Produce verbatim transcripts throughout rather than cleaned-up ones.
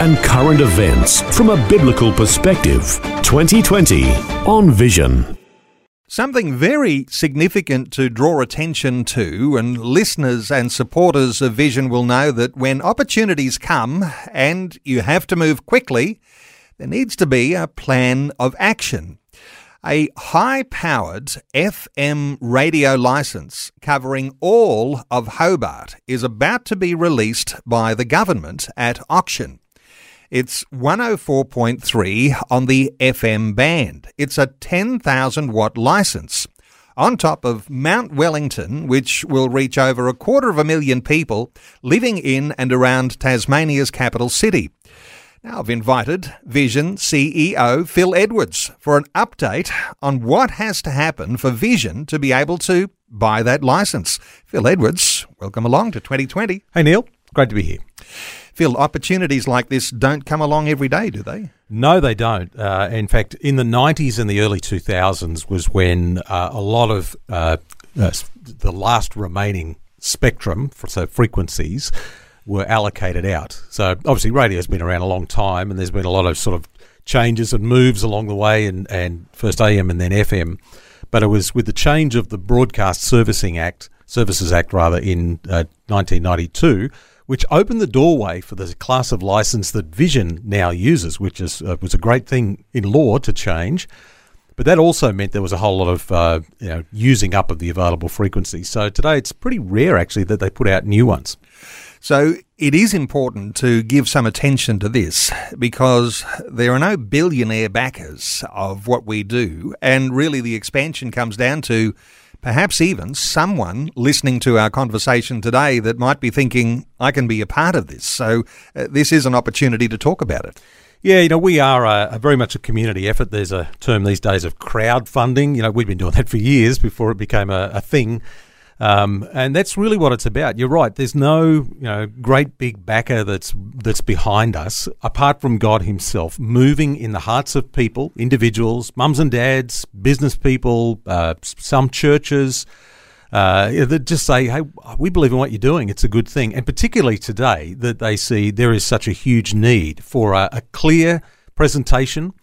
and current events from a biblical perspective. twenty twenty on Vision. Something very significant to draw attention to, and listeners and supporters of Vision will know that when opportunities come and you have to move quickly, there needs to be a plan of action. A high-powered F M radio licence covering all of Hobart is about to be released by the government at auction. It's one oh four point three on the F M band. It's a ten thousand watt licence, on top of Mount Wellington, which will reach over a quarter of a million people living in and around Tasmania's capital city. Now, I've invited Vision C E O Phil Edwards for an update on what has to happen for Vision to be able to buy that licence. Phil Edwards, welcome along to twenty twenty. Hey, Neil. Great to be here. Phil, opportunities like this don't come along every day, do they? No, they don't. Uh, in fact, in the nineties and the early two thousands was when uh, a lot of uh, uh, the last remaining spectrum, so frequencies, were allocated out. So obviously radio's been around a long time and there's been a lot of sort of changes and moves along the way, and, and first A M and then F M. But it was with the change of the Broadcast Servicing Act, Services Act rather, in uh, nineteen ninety-two, which opened the doorway for the class of licence that Vision now uses, which is uh, was a great thing in law to change. But that also meant there was a whole lot of uh, you know, using up of the available frequency. So today it's pretty rare actually that they put out new ones. So it is important to give some attention to this, because there are no billionaire backers of what we do, and really the expansion comes down to perhaps even someone listening to our conversation today that might be thinking, I can be a part of this. So uh, this is an opportunity to talk about it. Yeah, you know, we are a, a very much a community effort. There's a term these days of crowdfunding. You know, we've been doing that for years before it became a, a thing. Um, and that's really what it's about. You're right. There's no, you know, great big backer that's that's behind us, apart from God himself, moving in the hearts of people, individuals, mums and dads, business people, uh, some churches, uh, that just say, hey, we believe in what you're doing. It's a good thing. And particularly today that they see there is such a huge need for a, a clear presentation.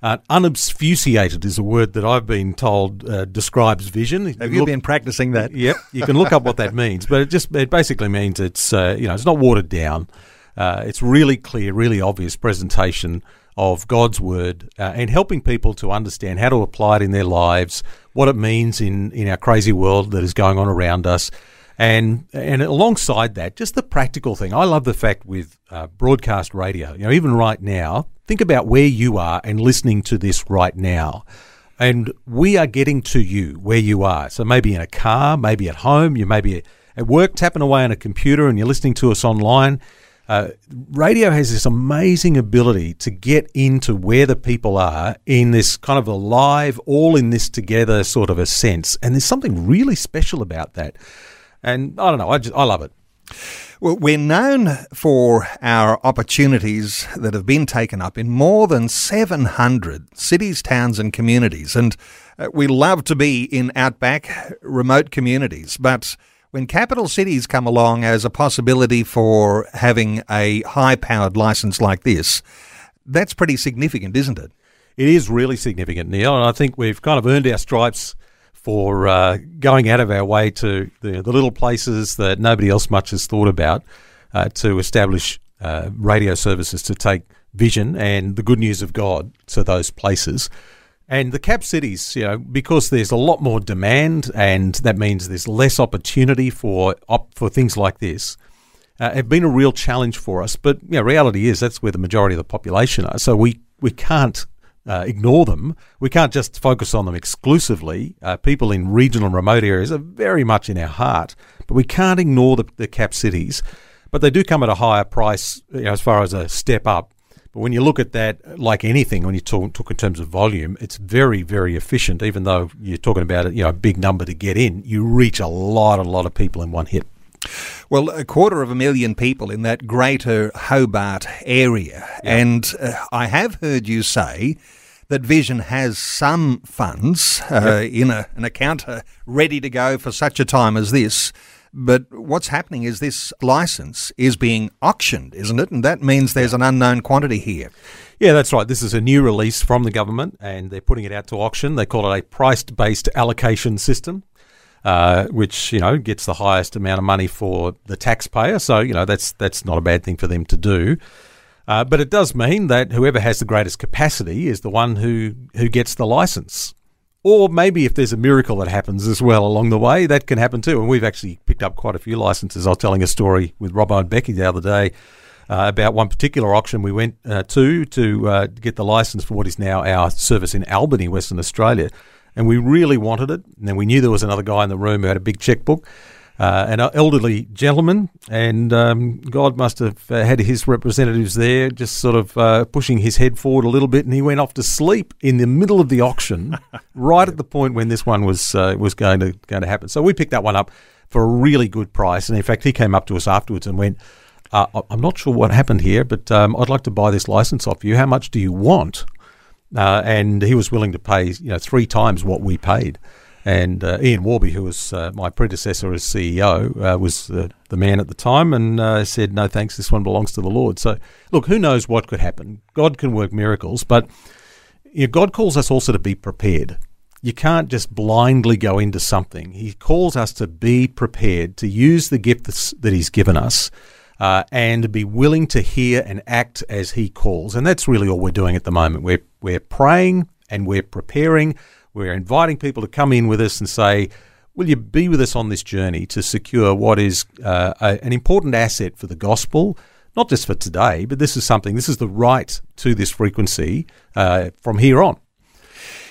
Uh, unobfuscated is a word that I've been told uh, describes Vision. Have you look, been practicing that? Yep, you can look up what that means, but it just it basically means it's uh, you know it's not watered down. Uh, it's really clear, really obvious presentation of God's word uh, and helping people to understand how to apply it in their lives, what it means in, in our crazy world that is going on around us, and and alongside that, just the practical thing. I love the fact with uh, broadcast radio, you know, even right now. Think about where you are and listening to this right now. And we are getting to you where you are. So maybe in a car, maybe at home, you may be at work tapping away on a computer and you're listening to us online. Uh, radio has this amazing ability to get into where the people are in this kind of a live, all in this together sort of a sense. And there's something really special about that. And I don't know, I just I love it. Well, we're known for our opportunities that have been taken up in more than seven hundred cities, towns and communities. And uh, we love to be in outback, remote communities. But when capital cities come along as a possibility for having a high-powered licence like this, that's pretty significant, isn't it? It is really significant, Neil. And I think we've kind of earned our stripes for uh, going out of our way to the, the little places that nobody else much has thought about uh, to establish uh, radio services to take Vision and the good news of God to those places. And the cap cities, you know, because there's a lot more demand and that means there's less opportunity for op- for things like this, uh, have been a real challenge for us. But you know, reality is that's where the majority of the population are, so we, we can't Uh, ignore them. We can't just focus on them exclusively. Uh, people in regional and remote areas are very much in our heart, but we can't ignore the, the cap cities. But they do come at a higher price, you know, as far as a step up. But when you look at that, like anything, when you talk, talk in terms of volume, it's very, very efficient. Even though you're talking about a, you know, a big number to get in, you reach a lot, a lot of people in one hit. Well, a quarter of a million people in that greater Hobart area. Yep. And uh, I have heard you say that Vision has some funds uh, yep. in a, an account uh, ready to go for such a time as this. But what's happening is this license is being auctioned, isn't it? And that means there's an unknown quantity here. Yeah, that's right. This is a new release from the government, and they're putting it out to auction. They call it a price-based allocation system, uh, which, you know, gets the highest amount of money for the taxpayer. So, you know, that's that's not a bad thing for them to do. Uh, but it does mean that whoever has the greatest capacity is the one who, who gets the license. Or maybe if there's a miracle that happens as well along the way, that can happen too. And we've actually picked up quite a few licenses. I was telling a story with Robbo and Becky the other day uh, about one particular auction we went uh, to to uh, get the license for what is now our service in Albany, Western Australia. And we really wanted it. And then we knew there was another guy in the room who had a big checkbook, uh, an elderly gentleman. And um, God must have had his representatives there just sort of uh, pushing his head forward a little bit. And he went off to sleep in the middle of the auction. Right at the point when this one was uh, was going to going to happen. So we picked that one up for a really good price. And in fact, he came up to us afterwards and went, uh, I'm not sure what happened here, but um, I'd like to buy this license off you. How much do you want? Uh, and he was willing to pay, you know, three times what we paid. And uh, Ian Warby, who was uh, my predecessor as C E O, uh, was the, the man at the time, and uh, said, no thanks, this one belongs to the Lord. So look, who knows what could happen? God can work miracles, but you know, God calls us also to be prepared. You can't just blindly go into something. He calls us to be prepared, to use the gifts that he's given us, uh, and be willing to hear and act as he calls. And that's really all we're doing at the moment. We're, we're praying and we're preparing. We're inviting people to come in with us and say, will you be with us on this journey to secure what is uh, a, an important asset for the gospel? Not just for today, but this is something, this is the right to this frequency uh, from here on.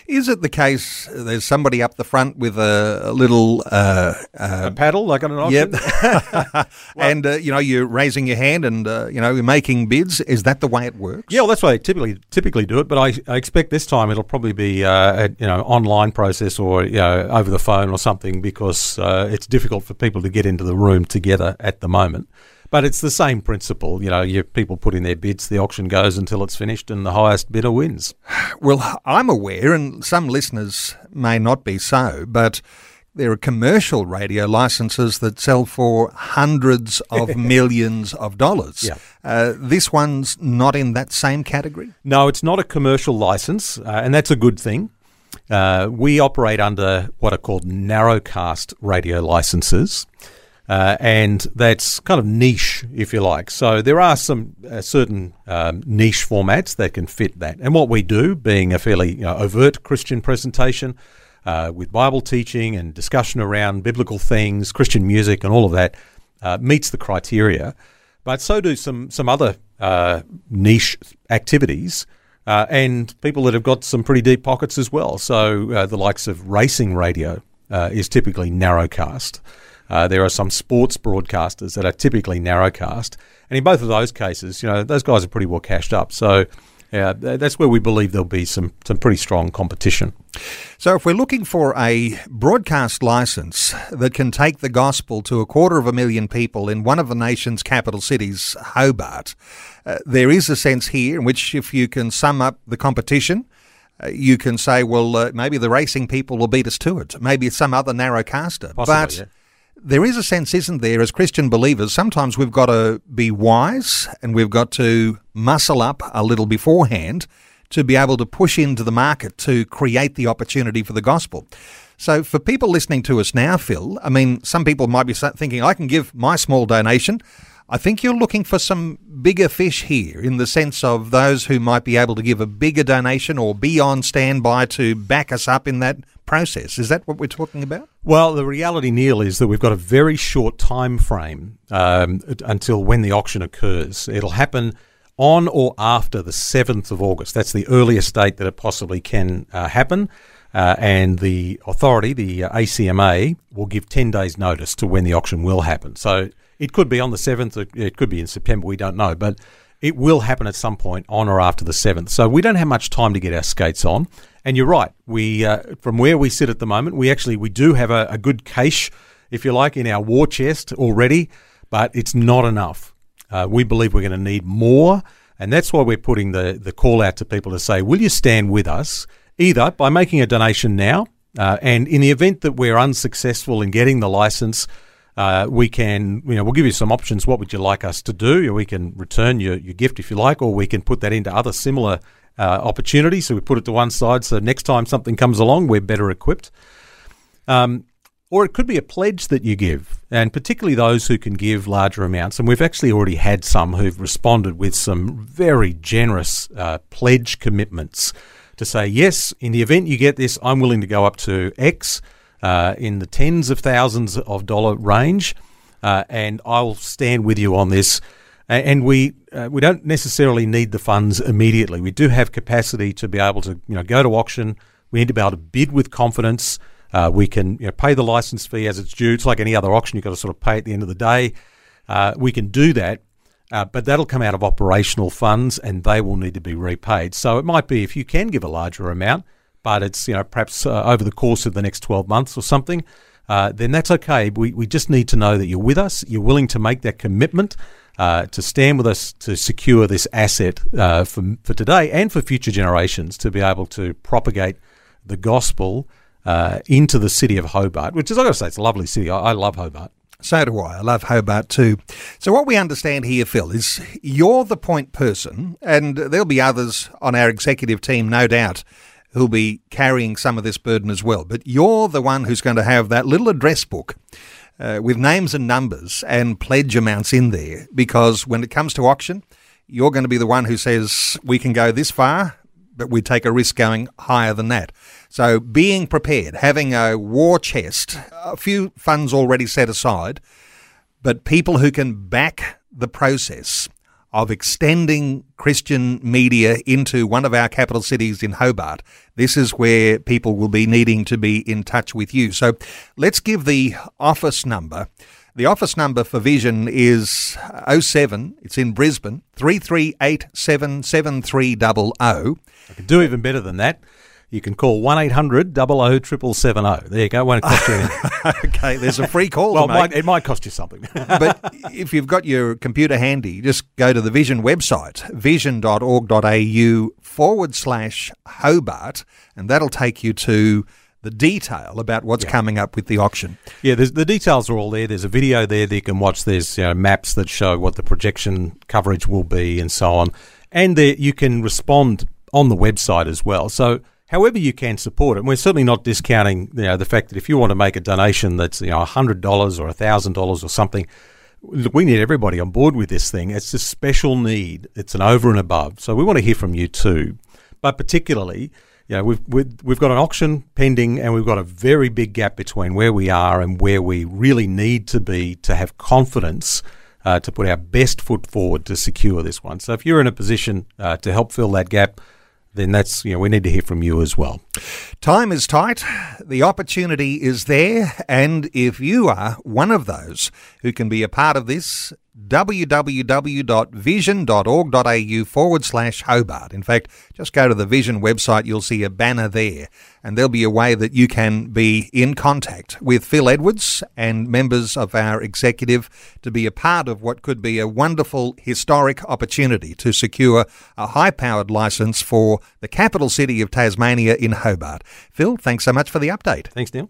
Is it the case there's somebody up the front with a, a little... Uh, uh, a paddle, like on an auction? Yep. and, uh, you know, you're raising your hand and, uh, you know, you're making bids. Is that the way it works? Yeah, well, that's why they typically, typically do it, but I, I expect this time it'll probably be uh, a, you know, online process or, you know, over the phone or something, because uh, it's difficult for people to get into the room together at the moment. But it's the same principle. You know, you people put in their bids, the auction goes until it's finished and the highest bidder wins. Well, I'm aware, and some listeners may not be so, but there are commercial radio licenses that sell for hundreds of millions of dollars. Yeah. Uh, this one's not in that same category? No, it's not a commercial license, uh, and that's a good thing. Uh, we operate under what are called narrowcast radio licenses. Uh, and that's kind of niche, if you like. So there are some uh, certain um, niche formats that can fit that. And what we do, being a fairly you know, overt Christian presentation uh, with Bible teaching and discussion around biblical things, Christian music and all of that, uh, meets the criteria. But so do some, some other uh, niche activities uh, and people that have got some pretty deep pockets as well. So uh, the likes of racing radio uh, is typically narrowcast. Uh, there are some sports broadcasters that are typically narrowcast. And in both of those cases, you know, those guys are pretty well cashed up. So uh, that's where we believe there'll be some, some pretty strong competition. So if we're looking for a broadcast license that can take the gospel to a quarter of a million people in one of the nation's capital cities, Hobart, uh, there is a sense here in which if you can sum up the competition, Uh, you can say, well, uh, maybe the racing people will beat us to it. Maybe some other narrowcaster. Possibly, but yeah. There is a sense, isn't there, as Christian believers, sometimes we've got to be wise and we've got to muscle up a little beforehand to be able to push into the market to create the opportunity for the gospel. So for people listening to us now, Phil, I mean, some people might be thinking, I can give my small donation. I think you're looking for some bigger fish here in the sense of those who might be able to give a bigger donation or be on standby to back us up in that process. Is that what we're talking about? Well, the reality, Neil, is that we've got a very short time frame um, until when the auction occurs. It'll happen on or after the seventh of August. That's the earliest date that it possibly can uh, happen. Uh, and the authority, the A C M A, will give ten days notice to when the auction will happen. So it could be on the seventh, it could be in September, we don't know. But it will happen at some point on or after the seventh. So we don't have much time to get our skates on. And you're right. We uh, from where we sit at the moment, we actually we do have a, a good cache, if you like, in our war chest already, but it's not enough. Uh, we believe we're going to need more, and that's why we're putting the, the call out to people to say, will you stand with us, either by making a donation now, uh, and in the event that we're unsuccessful in getting the license, Uh, we can, you know, we'll give you some options. What would you like us to do? We can return your, your gift if you like, or we can put that into other similar uh, opportunities. So we put it to one side, so next time something comes along, we're better equipped. Um, or it could be a pledge that you give, and particularly those who can give larger amounts. And we've actually already had some who've responded with some very generous uh, pledge commitments to say, yes, in the event you get this, I'm willing to go up to X, Uh, in the tens of thousands of dollar range, uh, and I'll stand with you on this. And we uh, we don't necessarily need the funds immediately. We do have capacity to be able to you know go to auction. We need to be able to bid with confidence. Uh, we can you know, pay the license fee as it's due. It's like any other auction; you've got to sort of pay at the end of the day. Uh, we can do that, uh, but that'll come out of operational funds, and they will need to be repaid. So it might be if you can give a larger amount, but it's you know perhaps uh, over the course of the next twelve months or something, uh, then that's okay. We we just need to know that you're with us, you're willing to make that commitment uh, to stand with us to secure this asset uh, for for today and for future generations to be able to propagate the gospel uh, into the city of Hobart, which is, I've got to say, it's a lovely city. I, I love Hobart. So do I. I love Hobart too. So what we understand here, Phil, is you're the point person, and there'll be others on our executive team, no doubt, who'll be carrying some of this burden as well. But you're the one who's going to have that little address book uh, with names and numbers and pledge amounts in there, because when it comes to auction, you're going to be the one who says, we can go this far, but we take a risk going higher than that. So being prepared, having a war chest, a few funds already set aside, but people who can back the process of extending Christian media into one of our capital cities in Hobart. This is where people will be needing to be in touch with you. So let's give the office number. The office number for Vision is oh seven, it's in Brisbane, three three eight seven seven three zero zero. I can do even better than that. You can call one eight hundred double oh triple seven oh. There you go. It won't cost you anything. Okay, there's a free call. Well, to make. It, might, it might cost you something. But if you've got your computer handy, just go to the Vision website, vision dot org dot a u forward slash Hobart, and that'll take you to the detail about what's yeah. coming up with the auction. Yeah, there's, the details are all there. There's a video there that you can watch. There's you know, maps that show what the projection coverage will be and so on. And there, you can respond on the website as well. So however you can support it, and we're certainly not discounting you know, the fact that if you want to make a donation that's you know one hundred dollars or one thousand dollars or something, we need everybody on board with this thing. It's a special need. It's an over and above. So we want to hear from you too. But particularly, you know, we've, we've, we've got an auction pending, and we've got a very big gap between where we are and where we really need to be to have confidence uh, to put our best foot forward to secure this one. So if you're in a position uh, to help fill that gap, then that's, you know, we need to hear from you as well. Time is tight. The opportunity is there. And if you are one of those who can be a part of this, www.vision.org.au forward slash Hobart. In fact, just go to the Vision website. You'll see a banner there, and there'll be a way that you can be in contact with Phil Edwards and members of our executive to be a part of what could be a wonderful historic opportunity to secure a high-powered license for the capital city of Tasmania in Hobart. Phil, thanks so much for the update. Thanks, Neil.